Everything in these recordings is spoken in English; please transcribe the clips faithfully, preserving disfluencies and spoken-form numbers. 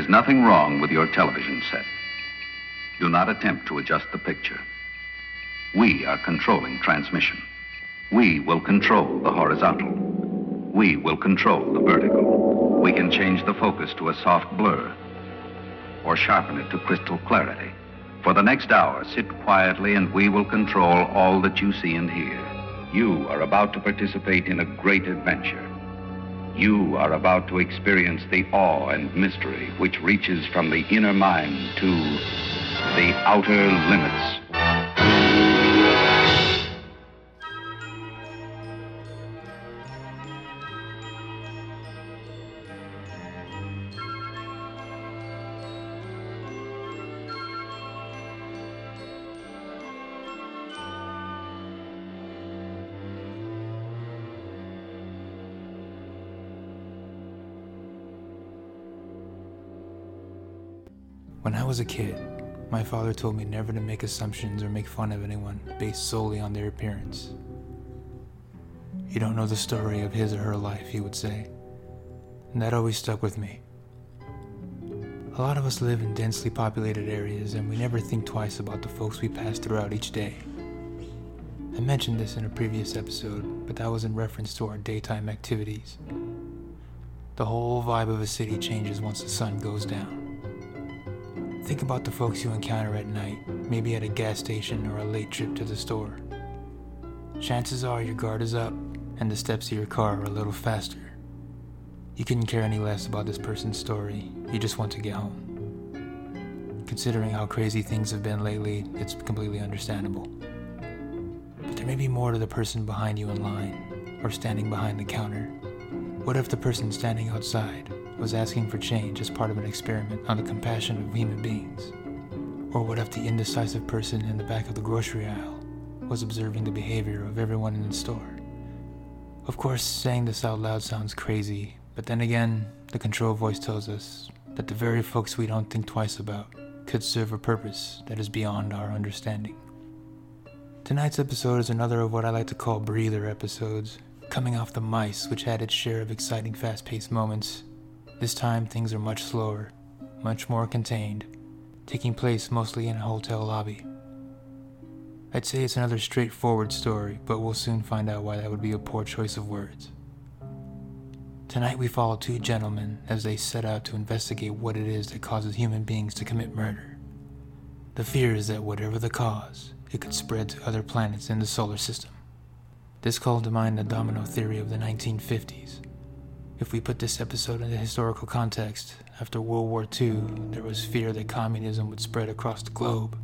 is nothing wrong with your television set. Do not attempt to adjust the picture. We are controlling transmission. We will control the horizontal. We will control the vertical. We can change the focus to a soft blur or sharpen it to crystal clarity. For the next hour, sit quietly and we will control all that you see and hear. You are about to participate in a great adventure. You are about to experience the awe and mystery which reaches from the inner mind to the outer limits. When I was a kid, my father told me never to make assumptions or make fun of anyone based solely on their appearance. You don't know the story of his or her life, he would say, and that always stuck with me. A lot of us live in densely populated areas, and we never think twice about the folks we pass throughout each day. I mentioned this in a previous episode, but that was in reference to our daytime activities. The whole vibe of a city changes once the sun goes down. Think about the folks you encounter at night, maybe at a gas station or a late trip to the store. Chances are your guard is up and the steps to your car are a little faster. You couldn't care any less about this person's story, you just want to get home. Considering how crazy things have been lately, it's completely understandable. But there may be more to the person behind you in line, or standing behind the counter. What if the person standing outside was asking for change as part of an experiment on the compassion of human beings? Or what if the indecisive person in the back of the grocery aisle was observing the behavior of everyone in the store? Of course, saying this out loud sounds crazy, but then again, the control voice tells us that the very folks we don't think twice about could serve a purpose that is beyond our understanding. Tonight's episode is another of what I like to call breather episodes, coming off the mice, which had its share of exciting, fast-paced moments. This time, things are much slower, much more contained, taking place mostly in a hotel lobby. I'd say it's another straightforward story, but we'll soon find out why that would be a poor choice of words. Tonight we follow two gentlemen as they set out to investigate what it is that causes human beings to commit murder. The fear is that whatever the cause, it could spread to other planets in the solar system. This called to mind the domino theory of the nineteen fifties. If we put this episode into historical context, after World War Two, there was fear that communism would spread across the globe.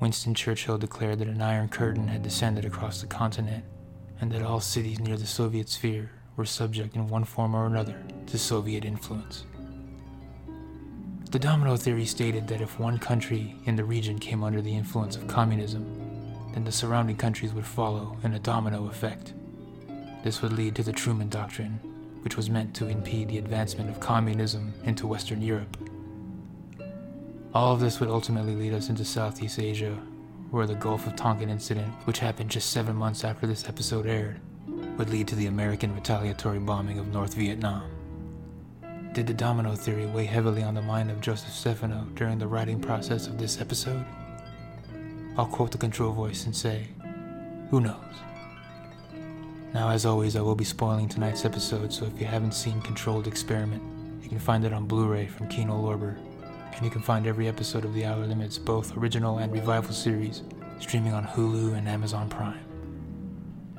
Winston Churchill declared that an iron curtain had descended across the continent, and that all cities near the Soviet sphere were subject in one form or another to Soviet influence. The domino theory stated that if one country in the region came under the influence of communism, then the surrounding countries would follow in a domino effect. This would lead to the Truman Doctrine, which was meant to impede the advancement of communism into Western Europe. All of this would ultimately lead us into Southeast Asia, where the Gulf of Tonkin incident, which happened just seven months after this episode aired, would lead to the American retaliatory bombing of North Vietnam. Did the domino theory weigh heavily on the mind of Joseph Stefano during the writing process of this episode? I'll quote the control voice and say, who knows? Now, as always, I will be spoiling tonight's episode, so if you haven't seen Controlled Experiment, you can find it on Blu-ray from Kino Lorber, and you can find every episode of The Outer Limits, both original and revival series, streaming on Hulu and Amazon Prime.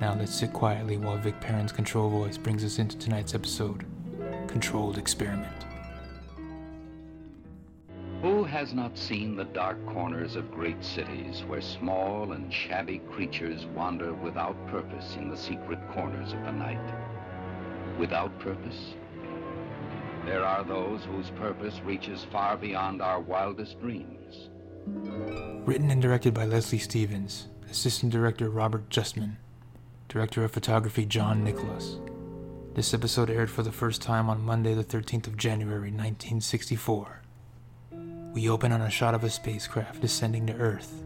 Now let's sit quietly while Vic Perrin's control voice brings us into tonight's episode, Controlled Experiment. Who has not seen the dark corners of great cities where small and shabby creatures wander without purpose in the secret corners of the night? Without purpose? There are those whose purpose reaches far beyond our wildest dreams. Written and directed by Leslie Stevens, Assistant Director Robert Justman, Director of Photography John Nicholas. This episode aired for the first time on Monday, the thirteenth of January, nineteen sixty-four. We open on a shot of a spacecraft descending to Earth.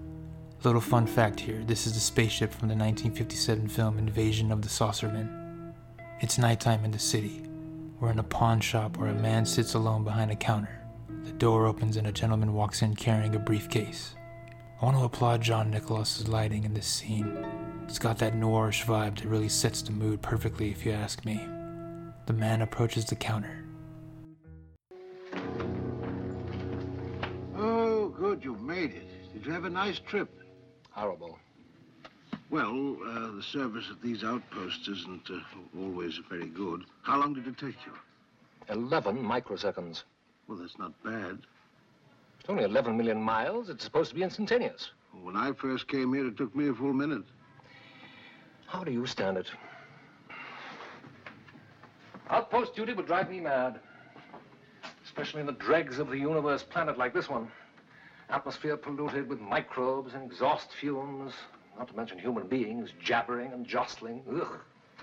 Little fun fact here, this is the spaceship from the nineteen fifty-seven film Invasion of the Saucer Men. It's nighttime in the city. We're in a pawn shop where a man sits alone behind a counter. The door opens and a gentleman walks in carrying a briefcase. I want to applaud John Nicholas' lighting in this scene. It's got that noirish vibe that really sets the mood perfectly, if you ask me. The man approaches the counter. Oh, good, you've made it. Did you have a nice trip? Horrible. Well, uh, the service at these outposts isn't uh, always very good. How long did it take you? Eleven microseconds. Well, that's not bad. It's only eleven million miles. It's supposed to be instantaneous. When I first came here, it took me a full minute. How do you stand it? Outpost duty would drive me mad. Especially in the dregs of the universe planet like this one. Atmosphere polluted with microbes and exhaust fumes. Not to mention human beings jabbering and jostling. Ugh.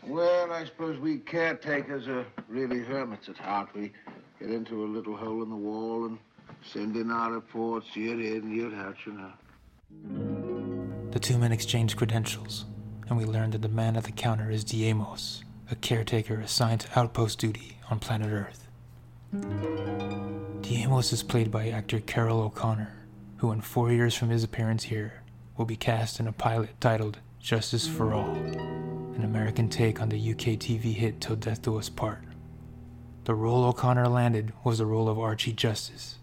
Well, I suppose we caretakers are really hermits at heart. We get into a little hole in the wall and send in our reports, year in, year out, you know. The two men exchange credentials, and we learn that the man at the counter is Deimos, a caretaker assigned to outpost duty on planet Earth. Deimos is played by actor Carroll O'Connor, who in four years from his appearance here will be cast in a pilot titled Justice for All, an American take on the U K T V hit Till Death Do Us Part. The role O'Connor landed was the role of Archie Justice.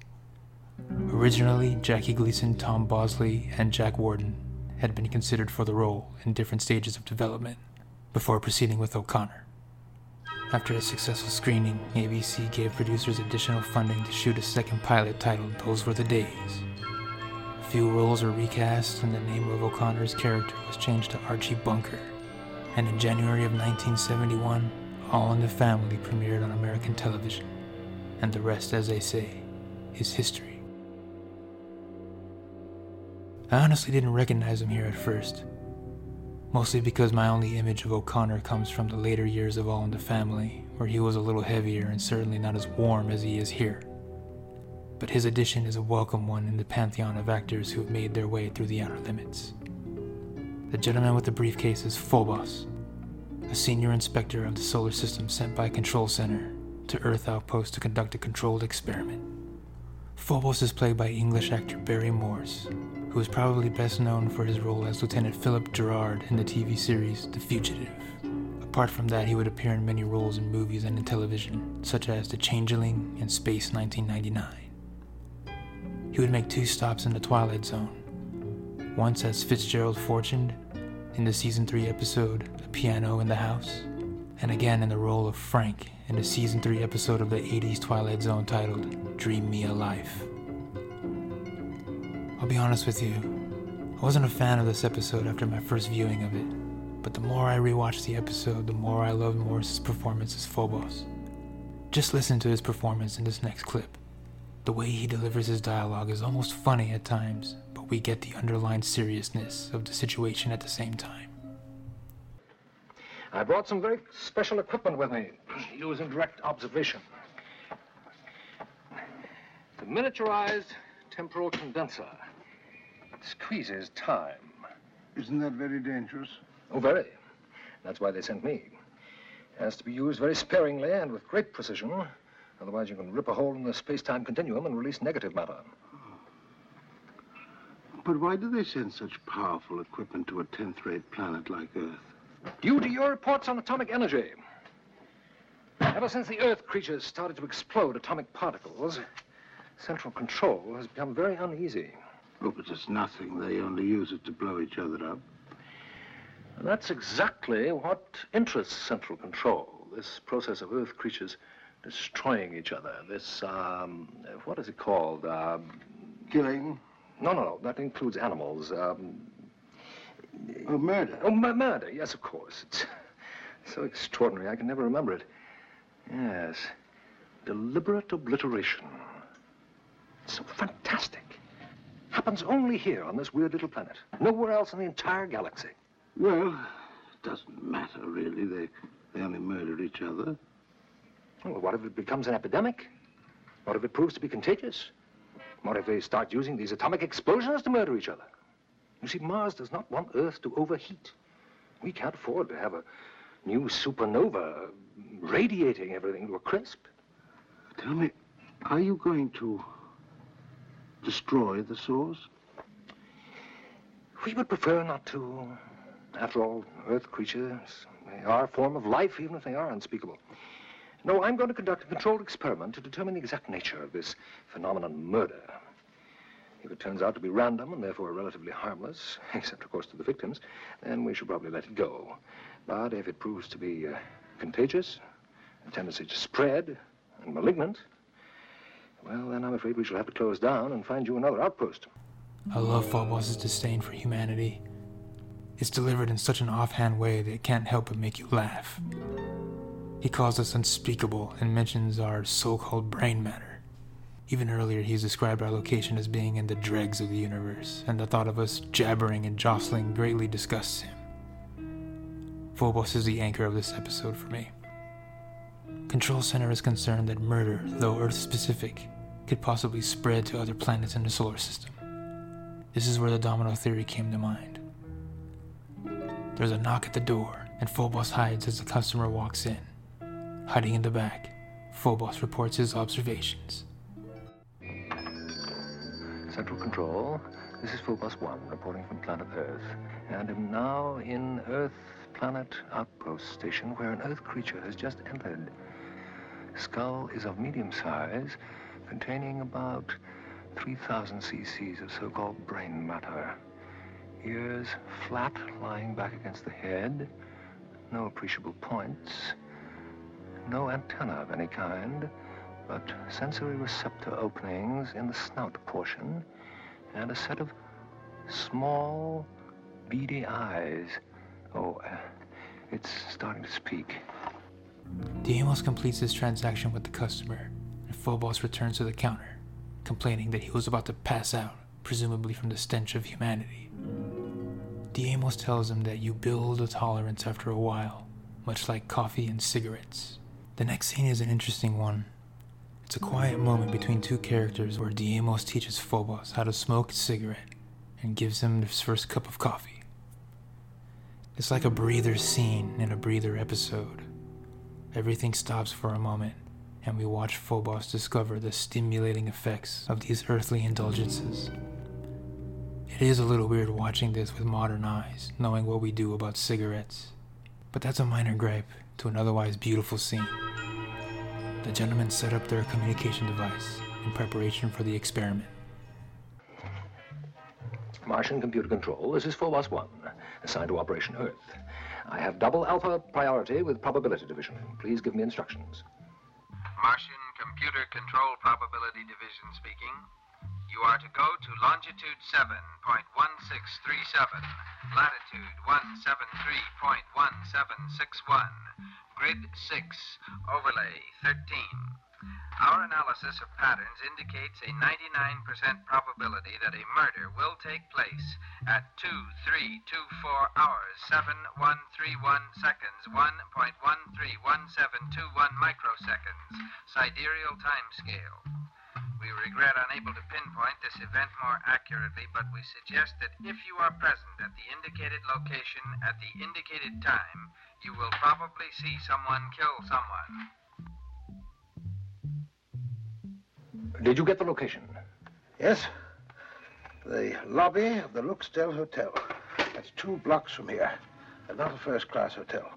Originally, Jackie Gleason, Tom Bosley, and Jack Warden had been considered for the role in different stages of development before proceeding with O'Connor. After a successful screening, A B C gave producers additional funding to shoot a second pilot titled Those Were the Days. A few roles were recast and the name of O'Connor's character was changed to Archie Bunker. And in January of nineteen seventy-one, All in the Family premiered on American television. And the rest, as they say, is history. I honestly didn't recognize him here at first, mostly because my only image of O'Connor comes from the later years of All in the Family, where he was a little heavier and certainly not as warm as he is here. But his addition is a welcome one in the pantheon of actors who have made their way through the Outer Limits. The gentleman with the briefcase is Phobos, a senior inspector of the solar system sent by Control Center to Earth Outpost to conduct a controlled experiment. Phobos is played by English actor Barry Morse, who is probably best known for his role as Lieutenant Philip Gerard in the T V series The Fugitive. Apart from that, he would appear in many roles in movies and in television, such as The Changeling and Space nineteen ninety-nine. He would make two stops in the Twilight Zone, once as Fitzgerald Fortune in the season three episode The Piano in the House, and again in the role of Frank in the season three episode of the eighties Twilight Zone titled Dream Me Alive. I'll be honest with you, I wasn't a fan of this episode after my first viewing of it, but the more I rewatched the episode, the more I loved Morris's performance as Phobos. Just listen to his performance in this next clip. The way he delivers his dialogue is almost funny at times, but we get the underlying seriousness of the situation at the same time. I brought some very special equipment with me, using direct observation. The miniaturized temporal condenser. It squeezes time. Isn't that very dangerous? Oh, very. That's why they sent me. It has to be used very sparingly and with great precision. Otherwise, you can rip a hole in the space-time continuum and release negative matter. Oh. But why do they send such powerful equipment to a tenth-rate planet like Earth? Due to your reports on atomic energy. Ever since the Earth creatures started to explode atomic particles, central control has become very uneasy. Oh, but it's nothing. They only use it to blow each other up. And that's exactly what interests central control, this process of Earth creatures destroying each other, this, um, what is it called? Um, Killing? No, no, no, that includes animals. Um, oh, murder. Oh, m- murder, yes, of course. It's so extraordinary, I can never remember it. Yes, deliberate obliteration. So fantastic. Happens only here on this weird little planet. Nowhere else in the entire galaxy. Well, it doesn't matter, really. They, they only murder each other. Well, what if it becomes an epidemic? What if it proves to be contagious? What if they start using these atomic explosions to murder each other? You see, Mars does not want Earth to overheat. We can't afford to have a new supernova radiating everything to a crisp. Tell me, are you going to destroy the source? We would prefer not to. After all, Earth creatures, they are a form of life, even if they are unspeakable. No, I'm going to conduct a controlled experiment to determine the exact nature of this phenomenon, murder. If it turns out to be random and therefore relatively harmless, except, of course, to the victims, then we should probably let it go. But if it proves to be uh, contagious, a tendency to spread, and malignant, well, then I'm afraid we shall have to close down and find you another outpost. I love Phobos' disdain for humanity. It's delivered in such an offhand way that it can't help but make you laugh. He calls us unspeakable and mentions our so-called brain matter. Even earlier, he's described our location as being in the dregs of the universe, and the thought of us jabbering and jostling greatly disgusts him. Phobos is the anchor of this episode for me. Control Center is concerned that murder, though Earth-specific, could possibly spread to other planets in the solar system. This is where the domino theory came to mind. There's a knock at the door, and Phobos hides as the customer walks in. Hiding in the back, Phobos reports his observations. Central Control, this is Phobos one reporting from planet Earth, and I'm now in Earth Planet Outpost Station where an Earth creature has just entered. Skull is of medium size, containing about three thousand c c of so-called brain matter. Ears flat, lying back against the head, no appreciable points. No antenna of any kind, but sensory receptor openings in the snout portion, and a set of small, beady eyes. Oh, uh, it's starting to speak. Deimos completes his transaction with the customer, and Phobos returns to the counter, complaining that he was about to pass out, presumably from the stench of humanity. Deimos tells him that you build a tolerance after a while, much like coffee and cigarettes. The next scene is an interesting one. It's a quiet moment between two characters where Deimos teaches Phobos how to smoke a cigarette and gives him his first cup of coffee. It's like a breather scene in a breather episode. Everything stops for a moment, and we watch Phobos discover the stimulating effects of these earthly indulgences. It is a little weird watching this with modern eyes, knowing what we do about cigarettes. But that's a minor gripe to an otherwise beautiful scene. The gentlemen set up their communication device in preparation for the experiment. Martian Computer Control, this is Phobos one, assigned to Operation Earth. I have double alpha priority with probability division. Please give me instructions. Martian Computer Control Probability Division speaking. You are to go to longitude seven point one six three seven, latitude one seven three point one seven six one, grid six, overlay thirteen. Our analysis of patterns indicates a ninety-nine percent probability that a murder will take place at two three two four hours, seven one three one seconds, one point one three one seven two one microseconds, sidereal time scale. We regret unable to pinpoint this event more accurately, but we suggest that if you are present at the indicated location at the indicated time, you will probably see someone kill someone. Did you get the location? Yes. The lobby of the Luxdale Hotel. That's two blocks from here. Not a first-class hotel.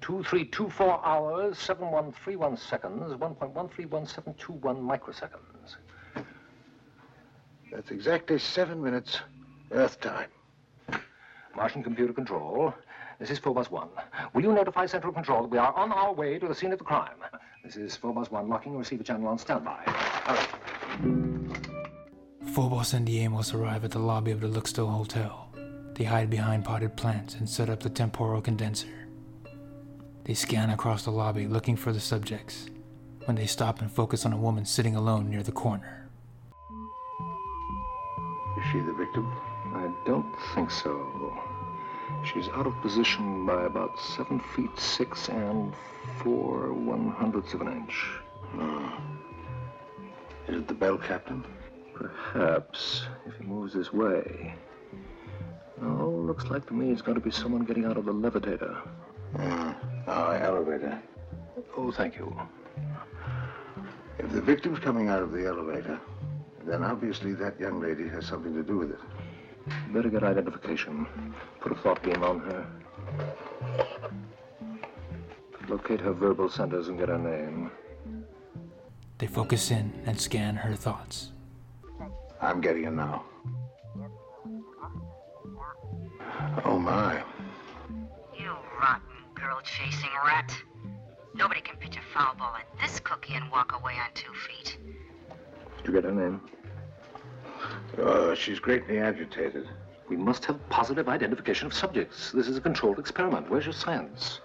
two three two four hours, seven one three one seconds, one point one three one seven two one microseconds. That's exactly seven minutes Earth time. Martian Computer Control, this is Phobos one. Will you notify Central Control that we are on our way to the scene of the crime? This is Phobos one, locking receiver channel on standby. Hurry. Phobos and Deimos arrive at the lobby of the Luxdale Hotel. They hide behind potted plants and set up the temporal condenser. They scan across the lobby, looking for the subjects, when they stop and focus on a woman sitting alone near the corner. Is she the victim? I don't think so. She's out of position by about seven feet six and four one-hundredths of an inch. Hmm. Is it the bell captain? Perhaps, if he moves this way. Oh, looks like to me it's going to be someone getting out of the levitator. Hmm. Our elevator. Oh, thank you. If the victim's coming out of the elevator, Then obviously that young lady has something to do with it. Very good identification. Put a thought beam on her. Locate her verbal centers and get her name. They focus in and scan her thoughts. I'm getting it now. Oh, my. You rotten girl-chasing rat. Nobody can pitch a foul ball at this cookie and walk away on two feet. Did you get her name? Oh, she's greatly agitated. We must have positive identification of subjects. This is a controlled experiment. Where's your science?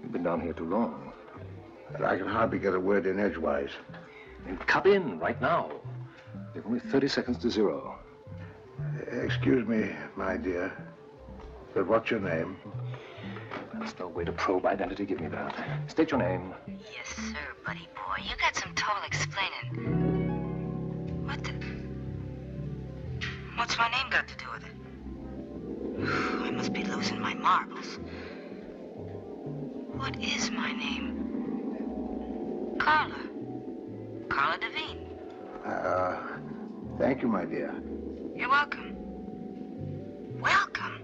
You've been down here too long. But I can hardly get a word in edgewise. Then come in right now. You've only thirty seconds to zero. Excuse me, my dear, but what's your name? That's no way to probe identity. Give me that. State your name. Yes, sir, buddy boy. You got some tall explaining. What the... What's my name got to do with it? I must be losing my marbles. What is my name? Carla. Carla Devine. Uh, thank you, my dear. You're welcome. Welcome?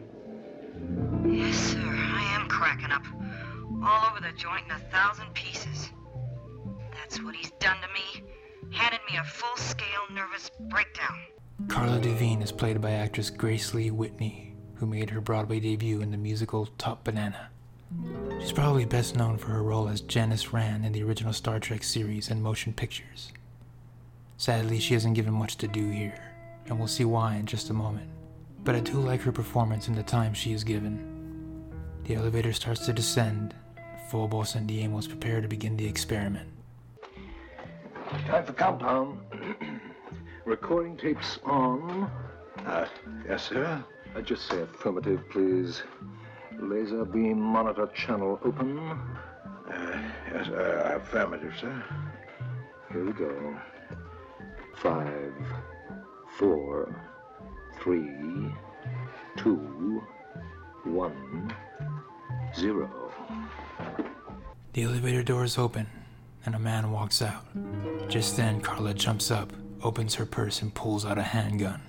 Yes, sir, I am cracking up. All over the joint in a thousand pieces. That's what he's done to me. Handed me a full-scale nervous breakdown. Carla Devine is played by actress Grace Lee Whitney, who made her Broadway debut in the musical Top Banana. She's probably best known for her role as Janice Rand in the original Star Trek series and motion pictures. Sadly, she isn't given much to do here, and we'll see why in just a moment. But I do like her performance in the time she is given. The elevator starts to descend. Phobos and Deimos prepare to begin the experiment. Time for countdown. Recording tapes on. Uh, yes, sir? Uh, just say affirmative, please. Laser beam monitor channel open. Uh, yes, uh, affirmative, sir. Here we go. Five, four, three, two, one, zero. The elevator door is open, and a man walks out. Just then, Carla jumps up, opens her purse, and pulls out a handgun.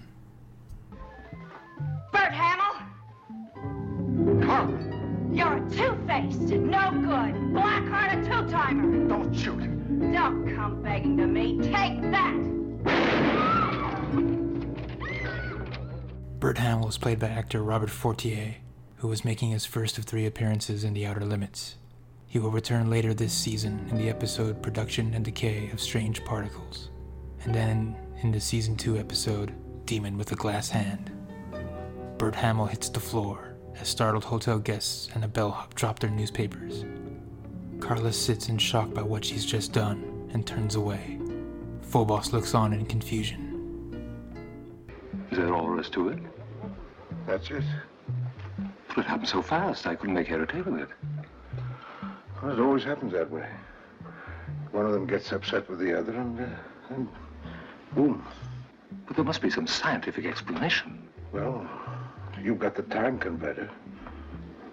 Bert Hamill! Carla! You're a two-faced, no good, black-hearted two-timer! Don't shoot! Don't come begging to me. Take that! Bert Hamill is played by actor Robert Fortier, who was making his first of three appearances in The Outer Limits. He will return later this season in the episode Production and Decay of Strange Particles, and then in the season two episode Demon with a Glass Hand. Bert Hamill hits the floor as startled hotel guests and a bellhop drop their newspapers. Carla sits in shock by what she's just done and turns away. Phobos looks on in confusion. Is that all there is to it? That's it. But it happened so fast, I couldn't make head or tail of it. Well, it always happens that way. One of them gets upset with the other, and, uh, and boom. But there must be some scientific explanation. Well, you've got the time converter.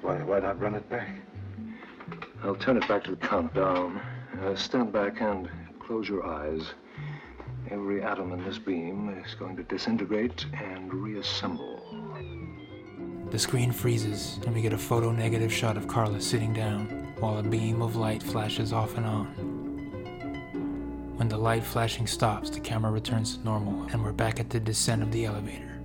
Why, why not run it back? I'll turn it back to the countdown. Uh, stand back and close your eyes. Every atom in this beam is going to disintegrate and reassemble. The screen freezes, and we get a photo-negative shot of Carla sitting down, while a beam of light flashes off and on. When the light flashing stops, the camera returns to normal, and we're back at the descent of the elevator.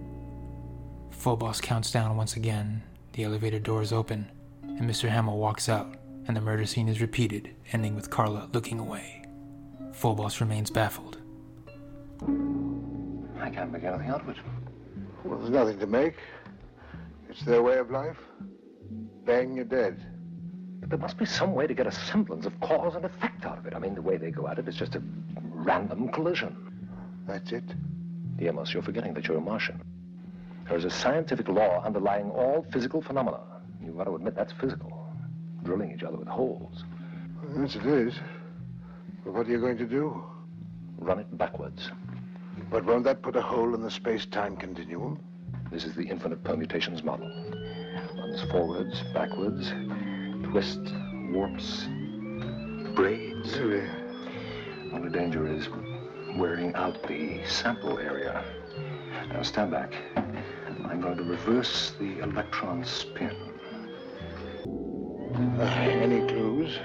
Phobos counts down once again, the elevator door is open, and Mister Hamill walks out, and the murder scene is repeated, ending with Carla looking away. Phobos remains baffled. I can't make anything out of it. Well, there's nothing to make. It's their way of life. Bang, you're dead. But there must be some way to get a semblance of cause and effect out of it. I mean, the way they go at it is just a random collision. That's it? Deimos, you're forgetting that you're a Martian. There is a scientific law underlying all physical phenomena. You've got to admit that's physical. Drilling each other with holes. Well, yes, it is. But what are you going to do? Run it backwards. But won't that put a hole in the space-time continuum? This is the infinite permutations model. Runs forwards, backwards, twists, warps, braids. Really? Only danger is wearing out the sample area. Now stand back. I'm going to reverse the electron spin. Uh, any clues?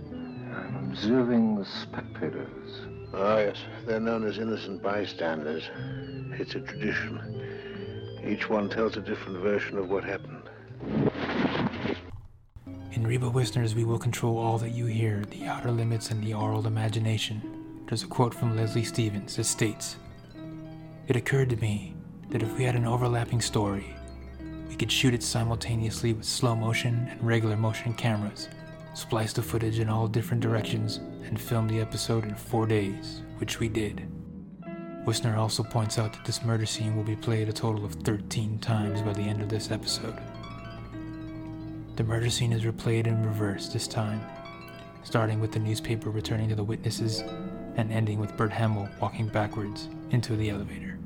I'm observing the spectators. Oh, yes. They're known as innocent bystanders. It's a tradition. Each one tells a different version of what happened. In Reba Wisner's We Will Control All That You Hear, The Outer Limits and the Aural Imagination, there's a quote from Leslie Stevens that states, "It occurred to me that if we had an overlapping story, we could shoot it simultaneously with slow motion and regular motion cameras, splice the footage in all different directions, and film the episode in four days, which we did." Wisner also points out that this murder scene will be played a total of thirteen times by the end of this episode. The murder scene is replayed in reverse this time, starting with the newspaper returning to the witnesses and ending with Bert Hamill walking backwards into the elevator.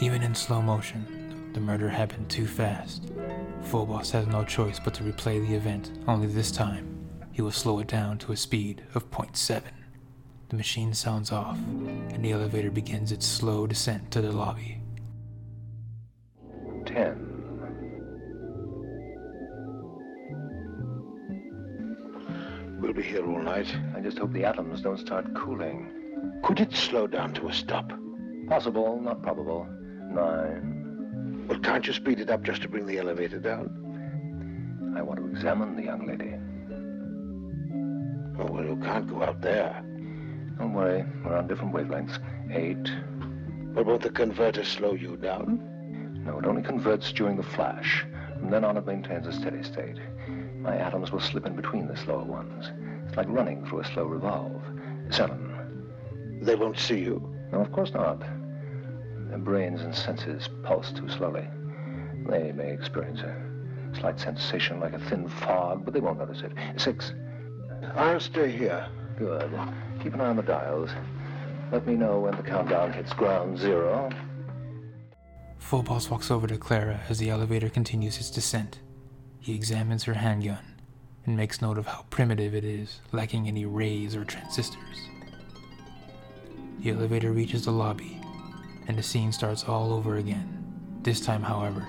Even in slow motion, the murder happened too fast. Phobos has no choice but to replay the event, only this time he will slow it down to a speed of zero point seven. The machine sounds off, and the elevator begins its slow descent to the lobby. ten. We'll be here all night. I just hope the atoms don't start cooling. Could it slow down to a stop? Possible, not probable. Nine. Well, can't you speed it up just to bring the elevator down? I want to examine the young lady. Oh, well, you can't go out there. Don't worry, we're on different wavelengths. Eight. Well, won't the converter slow you down? No, it only converts during the flash. From then on, it maintains a steady state. My atoms will slip in between the slower ones. It's like running through a slow revolve. Seven. They won't see you? No, of course not. Their brains and senses pulse too slowly. They may experience a slight sensation like a thin fog, but they won't notice it. Six. I'll stay here. Good. Keep an eye on the dials. Let me know when the countdown hits ground zero. Phobos walks over to Clara as the elevator continues its descent. He examines her handgun and makes note of how primitive it is, lacking any rays or transistors. The elevator reaches the lobby, and the scene starts all over again. This time, however,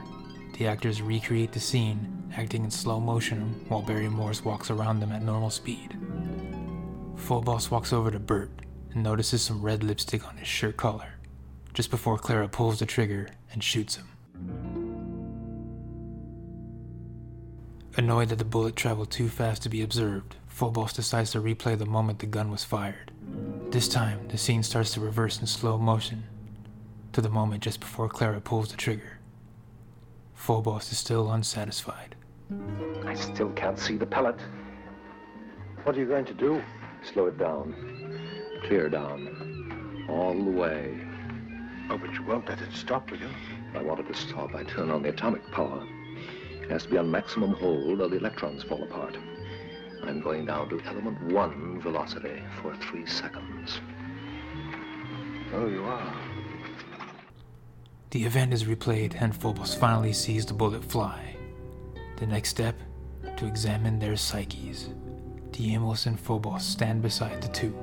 the actors recreate the scene, acting in slow motion while Barry Morse walks around them at normal speed. Phobos walks over to Bert and notices some red lipstick on his shirt collar, just before Clara pulls the trigger and shoots him. Annoyed that the bullet traveled too fast to be observed, Phobos decides to replay the moment the gun was fired. This time, the scene starts to reverse in slow motion, to the moment just before Clara pulls the trigger. Phobos is still unsatisfied. I still can't see the pellet. What are you going to do? Slow it down. Clear down. All the way. Oh, but you won't let it stop, will you? If I wanted to stop, I'd turn on the atomic power. It has to be on maximum hold or the electrons fall apart. I'm going down to element one velocity for three seconds. Oh, you are. The event is replayed and Phobos finally sees the bullet fly. The next step, to examine their psyches. Deimos and Phobos stand beside the two.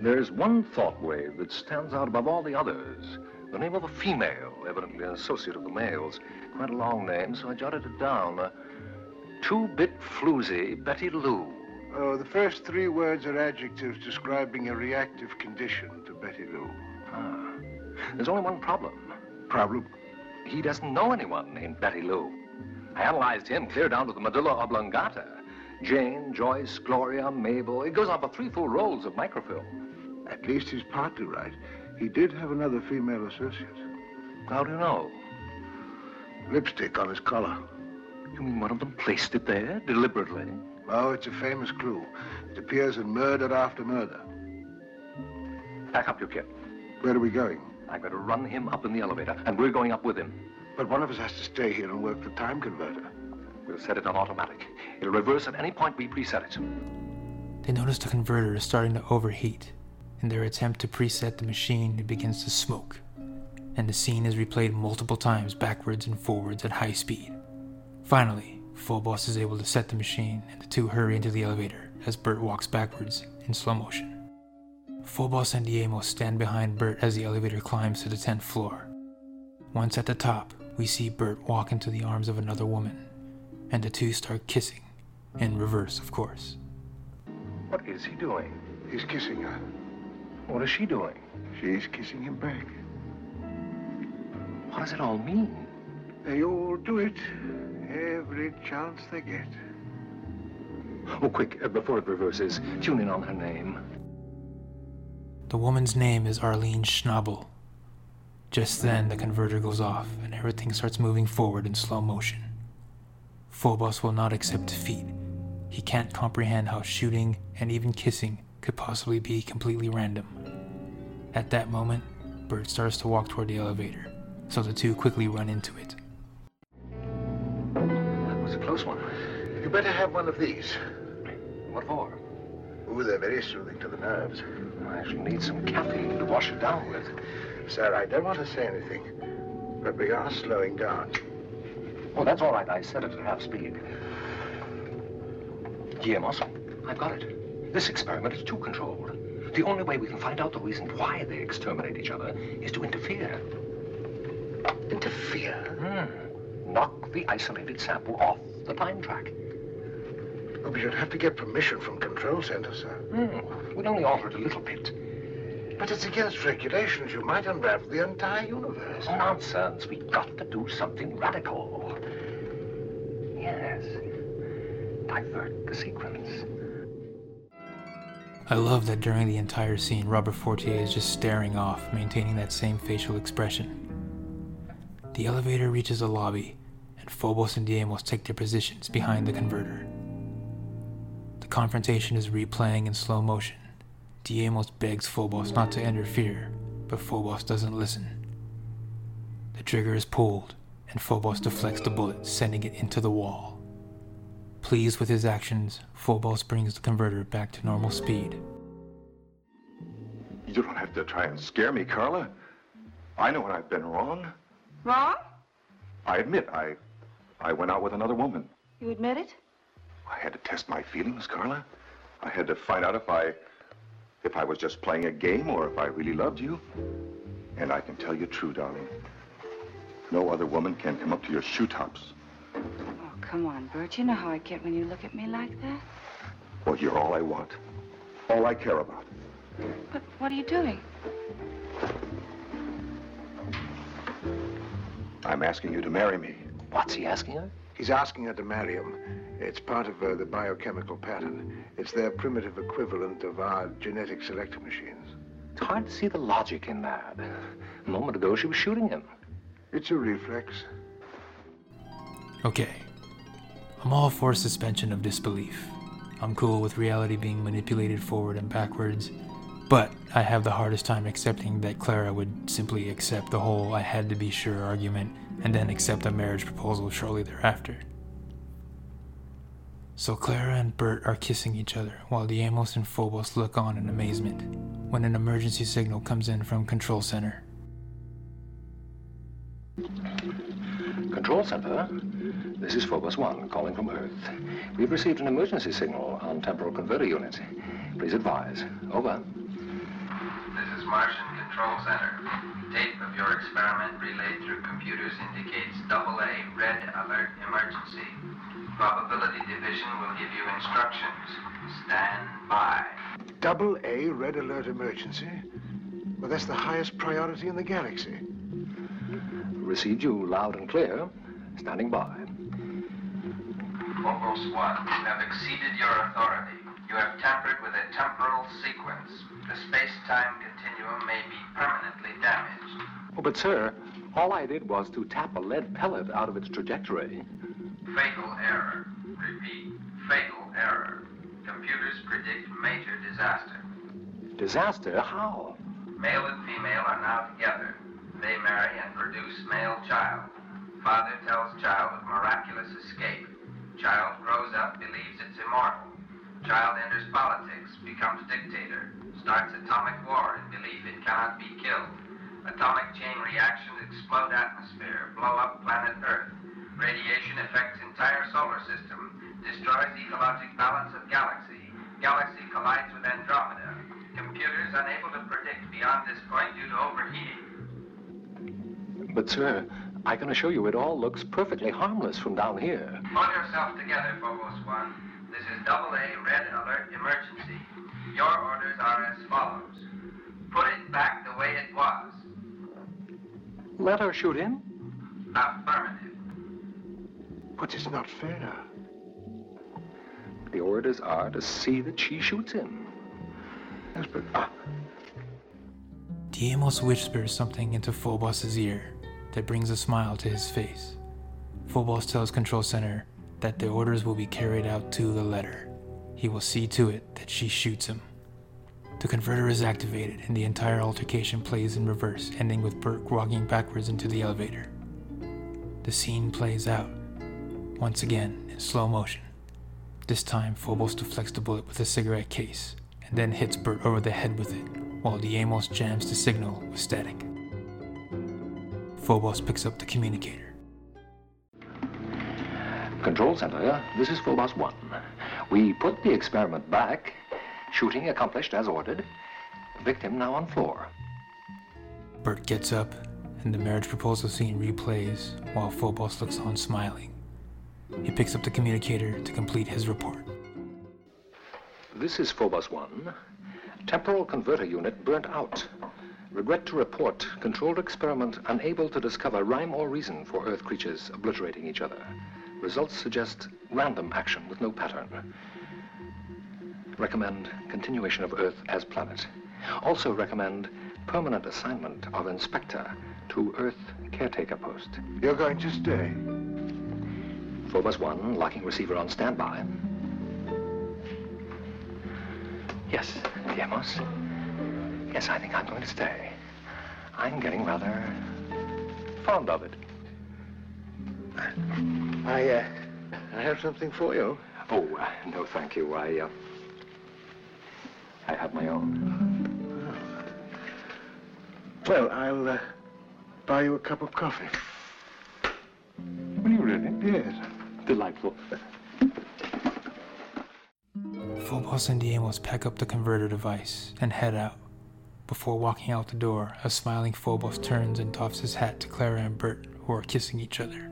There's one thought wave that stands out above all the others. The name of a female, evidently an associate of the males. Quite a long name, so I jotted it down. Uh, Two-bit floozy Betty Lou. Oh, the first three words are adjectives describing a reactive condition to Betty Lou. Ah. There's only one problem. Problem? He doesn't know anyone named Betty Lou. I analyzed him clear down to the medulla oblongata. Jane, Joyce, Gloria, Mabel. It goes on for three full rolls of microfilm. At least he's partly right. He did have another female associate. How do you know? Lipstick on his collar. You mean one of them placed it there deliberately? Oh, it's a famous clue. It appears in murder after murder. Pack up your kit. Where are we going? I'm going to run him up in the elevator, and we're going up with him. But one of us has to stay here and work the time converter. We'll set it on automatic. It'll reverse at any point we preset it. They notice the converter is starting to overheat. In their attempt to preset the machine, it begins to smoke, and the scene is replayed multiple times backwards and forwards at high speed. Finally, Phobos is able to set the machine, and the two hurry into the elevator as Bert walks backwards in slow motion. Phobos and Deimos stand behind Bert as the elevator climbs to the tenth floor. Once at the top, we see Bert walk into the arms of another woman, and the two start kissing, in reverse, of course. What is he doing? He's kissing her. What is she doing? She's kissing him back. What does it all mean? They all do it every chance they get. Oh, quick, uh, before it reverses, tune in on her name. The woman's name is Arlene Schnabel. Just then, the converter goes off, and everything starts moving forward in slow motion. Phobos will not accept defeat. He can't comprehend how shooting, and even kissing, could possibly be completely random. At that moment, Bert starts to walk toward the elevator, so the two quickly run into it. That was a close one. You better have one of these. What for? Ooh, they're very soothing to the nerves. I actually need some caffeine to wash it down with. Sir, I don't want to say anything, but we are slowing down. Oh, that's all right. I set it at half speed. Guillermos, I've got it. This experiment is too controlled. The only way we can find out the reason why they exterminate each other is to interfere. Interfere? Hmm. Knock the isolated sample off the time track. Oh, but you'd have to get permission from Control Center, sir. Hmm. We'd only alter it a little bit. But it's against regulations. You might unravel the entire universe. Nonsense. We've got to do something radical. Yes. Divert the sequence. I love that during the entire scene, Robert Fortier is just staring off, maintaining that same facial expression. The elevator reaches a lobby, and Phobos and Deimos take their positions behind the converter. The confrontation is replaying in slow motion. Deimos begs Phobos not to interfere, but Phobos doesn't listen. The trigger is pulled, and Phobos deflects the bullet, sending it into the wall. Pleased with his actions, Phobos brings the converter back to normal speed. You don't have to try and scare me, Carla. I know when I've been wrong. Wrong? I admit I, I went out with another woman. You admit it? I had to test my feelings, Carla. I had to find out if I... If I was just playing a game or if I really loved you. And I can tell you true, darling. No other woman can come up to your shoe tops. Oh, come on, Bert. You know how I get when you look at me like that? Well, you're all I want. All I care about. But what are you doing? I'm asking you to marry me. What's he asking her? He's asking her to marry him. It's part of uh, the biochemical pattern. It's their primitive equivalent of our genetic selector machines. It's hard to see the logic in that. A moment ago, she was shooting him. It's a reflex. Okay. I'm all for suspension of disbelief. I'm cool with reality being manipulated forward and backwards, but I have the hardest time accepting that Clara would simply accept the whole I had to be sure argument and then accept a marriage proposal shortly thereafter. So Clara and Bert are kissing each other, while Deimos and Phobos look on in amazement, when an emergency signal comes in from Control Center. Control Center, this is Phobos one, calling from Earth. We've received an emergency signal on temporal converter unit. Please advise. Over. This is Martian Control Center. Tape of your experiment relayed through computers indicates double A red alert emergency. Probability division will give you instructions. Stand by. Double A red alert emergency? Well, that's the highest priority in the galaxy. Received you loud and clear. Standing by. Phobos one, you have exceeded your authority. You have tampered with a temporal sequence. The space-time continuum may be permanently damaged. Oh, but sir, all I did was to tap a lead pellet out of its trajectory. Fatal error. Repeat, fatal error. Computers predict major disaster. Disaster? How? Male and female are now together. They marry and produce male child. Father tells child of miraculous escape. Child grows up, believes it's immortal. Child enters politics, becomes dictator. Starts atomic war in belief it cannot be killed. Atomic chain reactions explode atmosphere, blow up planet Earth. Radiation affects entire solar system, destroys ecologic balance of galaxy. Galaxy collides with Andromeda. Computers is unable to predict beyond this point due to overheating. But, sir, I can assure you it all looks perfectly harmless from down here. Pull yourself together, Phobos one. This is double A red alert emergency. Your orders are as follows. Put it back the way it was. Let her shoot in? Affirmative. But it's not fair. The orders are to see that she shoots in. Yes, but... Ah. Deimos whispers something into Phobos' ear that brings a smile to his face. Phobos tells Control Center that the orders will be carried out to the letter. He will see to it that she shoots him. The converter is activated and the entire altercation plays in reverse, ending with Bert walking backwards into the elevator. The scene plays out, once again in slow motion. This time, Phobos deflects the bullet with a cigarette case and then hits Bert over the head with it, while Deimos jams the signal with static. Phobos picks up the communicator. Control Center, this is Phobos one. We put the experiment back. Shooting accomplished as ordered. Victim now on floor. Bert gets up, and the marriage proposal scene replays while Phobos looks on smiling. He picks up the communicator to complete his report. This is Phobos one. Temporal converter unit burnt out. Regret to report, controlled experiment unable to discover rhyme or reason for Earth creatures obliterating each other. Results suggest random action with no pattern. Recommend continuation of Earth as planet. Also recommend permanent assignment of inspector to Earth caretaker post. You're going to stay. Phobos one, locking receiver on standby. Yes, Deimos. Yes, I think I'm going to stay. I'm getting rather fond of it. I, uh, I have something for you. Oh, uh, no, thank you. I, uh, I have my own. Well, I'll uh, buy you a cup of coffee. Will you really? Yes. Delightful. Phobos and Deimos pack up the converter device and head out. Before walking out the door, a smiling Phobos turns and doffs his hat to Clara and Bert, who are kissing each other.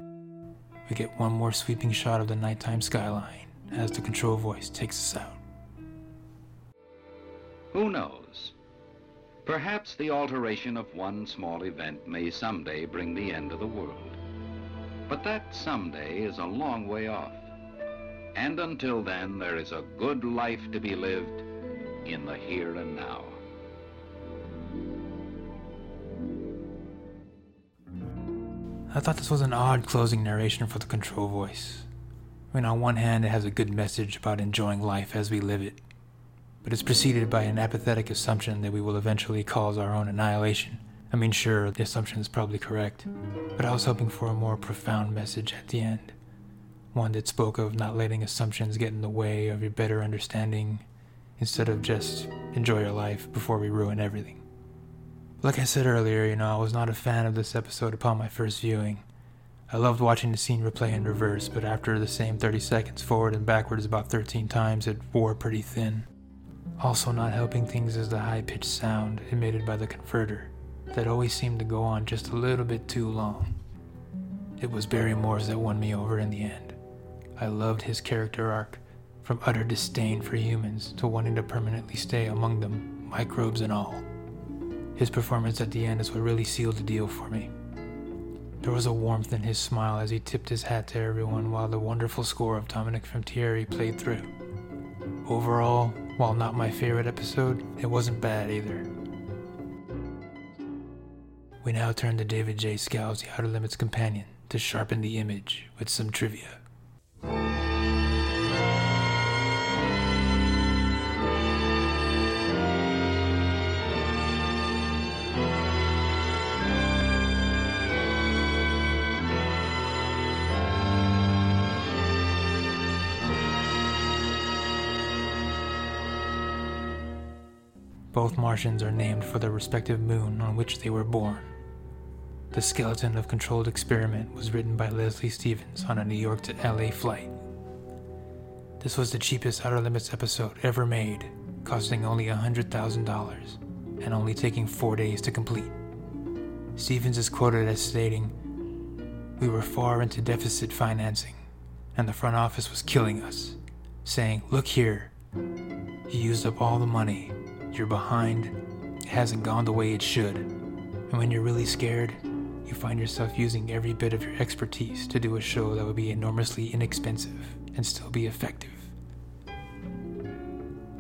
We get one more sweeping shot of the nighttime skyline as the control voice takes us out. Who knows? Perhaps the alteration of one small event may someday bring the end of the world. But that someday is a long way off. And until then, there is a good life to be lived in the here and now. I thought this was an odd closing narration for the control voice. I mean, on one hand, it has a good message about enjoying life as we live it. But it's preceded by an apathetic assumption that we will eventually cause our own annihilation. I mean, sure, the assumption is probably correct, but I was hoping for a more profound message at the end. One that spoke of not letting assumptions get in the way of your better understanding, instead of just enjoy your life before we ruin everything. Like I said earlier, you know, I was not a fan of this episode upon my first viewing. I loved watching the scene replay in reverse, but after the same thirty seconds forward and backwards about thirteen times, it wore pretty thin. Also not helping things is the high-pitched sound emitted by the converter that always seemed to go on just a little bit too long. It was Barry Morse that won me over in the end. I loved his character arc, from utter disdain for humans to wanting to permanently stay among them, microbes and all. His performance at the end is what really sealed the deal for me. There was a warmth in his smile as he tipped his hat to everyone while the wonderful score of Dominic Frontieri played through. Overall, while not my favorite episode, it wasn't bad either. We now turn to David J. Scow's The Outer Limits companion to sharpen the image with some trivia. Both Martians are named for their respective moon on which they were born. The skeleton of Controlled Experiment was written by Leslie Stevens on a New York to L A flight. This was the cheapest Outer Limits episode ever made, costing only one hundred thousand dollars, and only taking four days to complete. Stevens is quoted as stating, "We were far into deficit financing, and the front office was killing us, saying, 'Look here, you used up all the money, you're behind, it hasn't gone the way it should.' And when you're really scared, you find yourself using every bit of your expertise to do a show that would be enormously inexpensive and still be effective."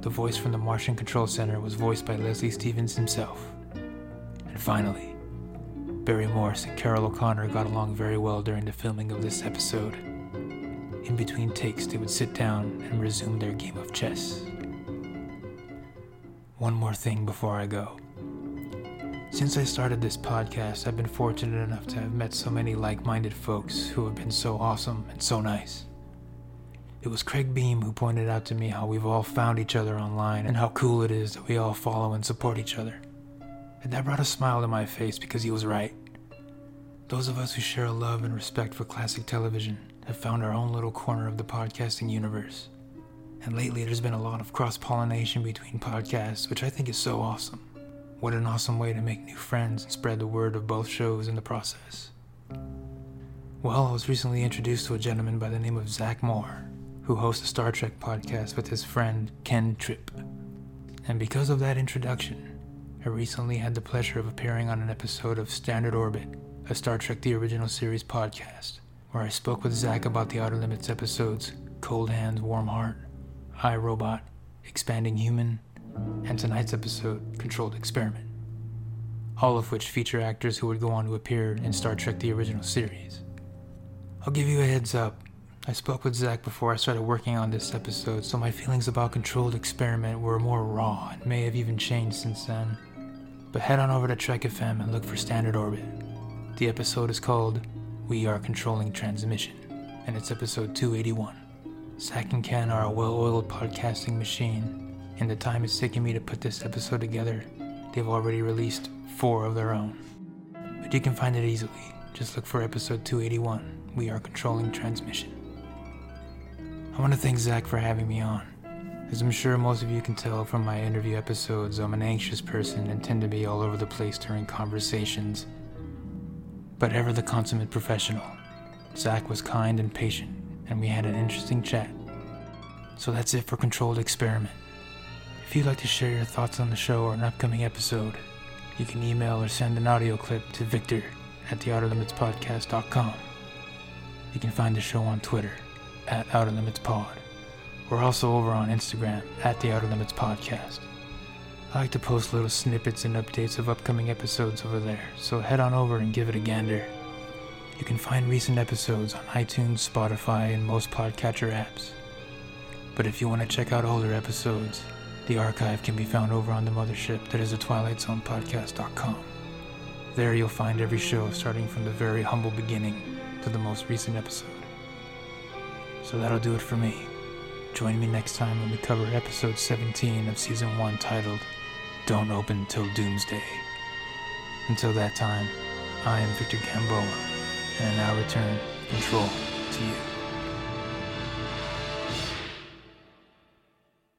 The voice from the Martian Control Center was voiced by Leslie Stevens himself. And finally, Barry Morse and Carroll O'Connor got along very well during the filming of this episode. In between takes, they would sit down and resume their game of chess. One more thing before I go. Since I started this podcast, I've been fortunate enough to have met so many like-minded folks who have been so awesome and so nice. It was Craig Beam who pointed out to me how we've all found each other online and how cool it is that we all follow and support each other. And that brought a smile to my face because he was right. Those of us who share a love and respect for classic television have found our own little corner of the podcasting universe. And lately there's been a lot of cross-pollination between podcasts, which I think is so awesome. What an awesome way to make new friends and spread the word of both shows in the process. Well, I was recently introduced to a gentleman by the name of Zach Moore, who hosts a Star Trek podcast with his friend Ken Tripp. And because of that introduction, I recently had the pleasure of appearing on an episode of Standard Orbit, a Star Trek The Original Series podcast, where I spoke with Zach about the Outer Limits episodes Cold Hands, Warm Heart, I, Robot, Expanding Human, and tonight's episode, Controlled Experiment, all of which feature actors who would go on to appear in Star Trek The Original Series. I'll give you a heads up, I spoke with Zach before I started working on this episode, so my feelings about Controlled Experiment were more raw and may have even changed since then. But head on over to Trek F M and look for Standard Orbit. The episode is called We Are Controlling Transmission, and it's episode two eighty-one. Zach and Ken are a well-oiled podcasting machine. In the time it's taken me to put this episode together, they've already released four of their own. But you can find it easily. Just look for episode two eighty-one, We Are Controlling Transmission. I want to thank Zach for having me on. As I'm sure most of you can tell from my interview episodes, I'm an anxious person and tend to be all over the place during conversations. But ever the consummate professional, Zach was kind and patient, and we had an interesting chat. So that's it for Controlled Experiment. If you'd like to share your thoughts on the show or an upcoming episode, you can email or send an audio clip to Victor at the outer limits podcast dot com. You can find the show on Twitter at outer limits pod. We're also over on Instagram at the Outer Limits Podcast. I like to post little snippets and updates of upcoming episodes over there, so head on over and give it a gander. You can find recent episodes on iTunes, Spotify, and most podcatcher apps. But if you want to check out older episodes, the archive can be found over on the mothership that is the twilight zone podcast dot com. There you'll find every show starting from the very humble beginning to the most recent episode. So that'll do it for me. Join me next time when we cover episode seventeen of season one, titled Don't Open Till Doomsday. Until that time, I am Victor Gamboa, and I now return control to you.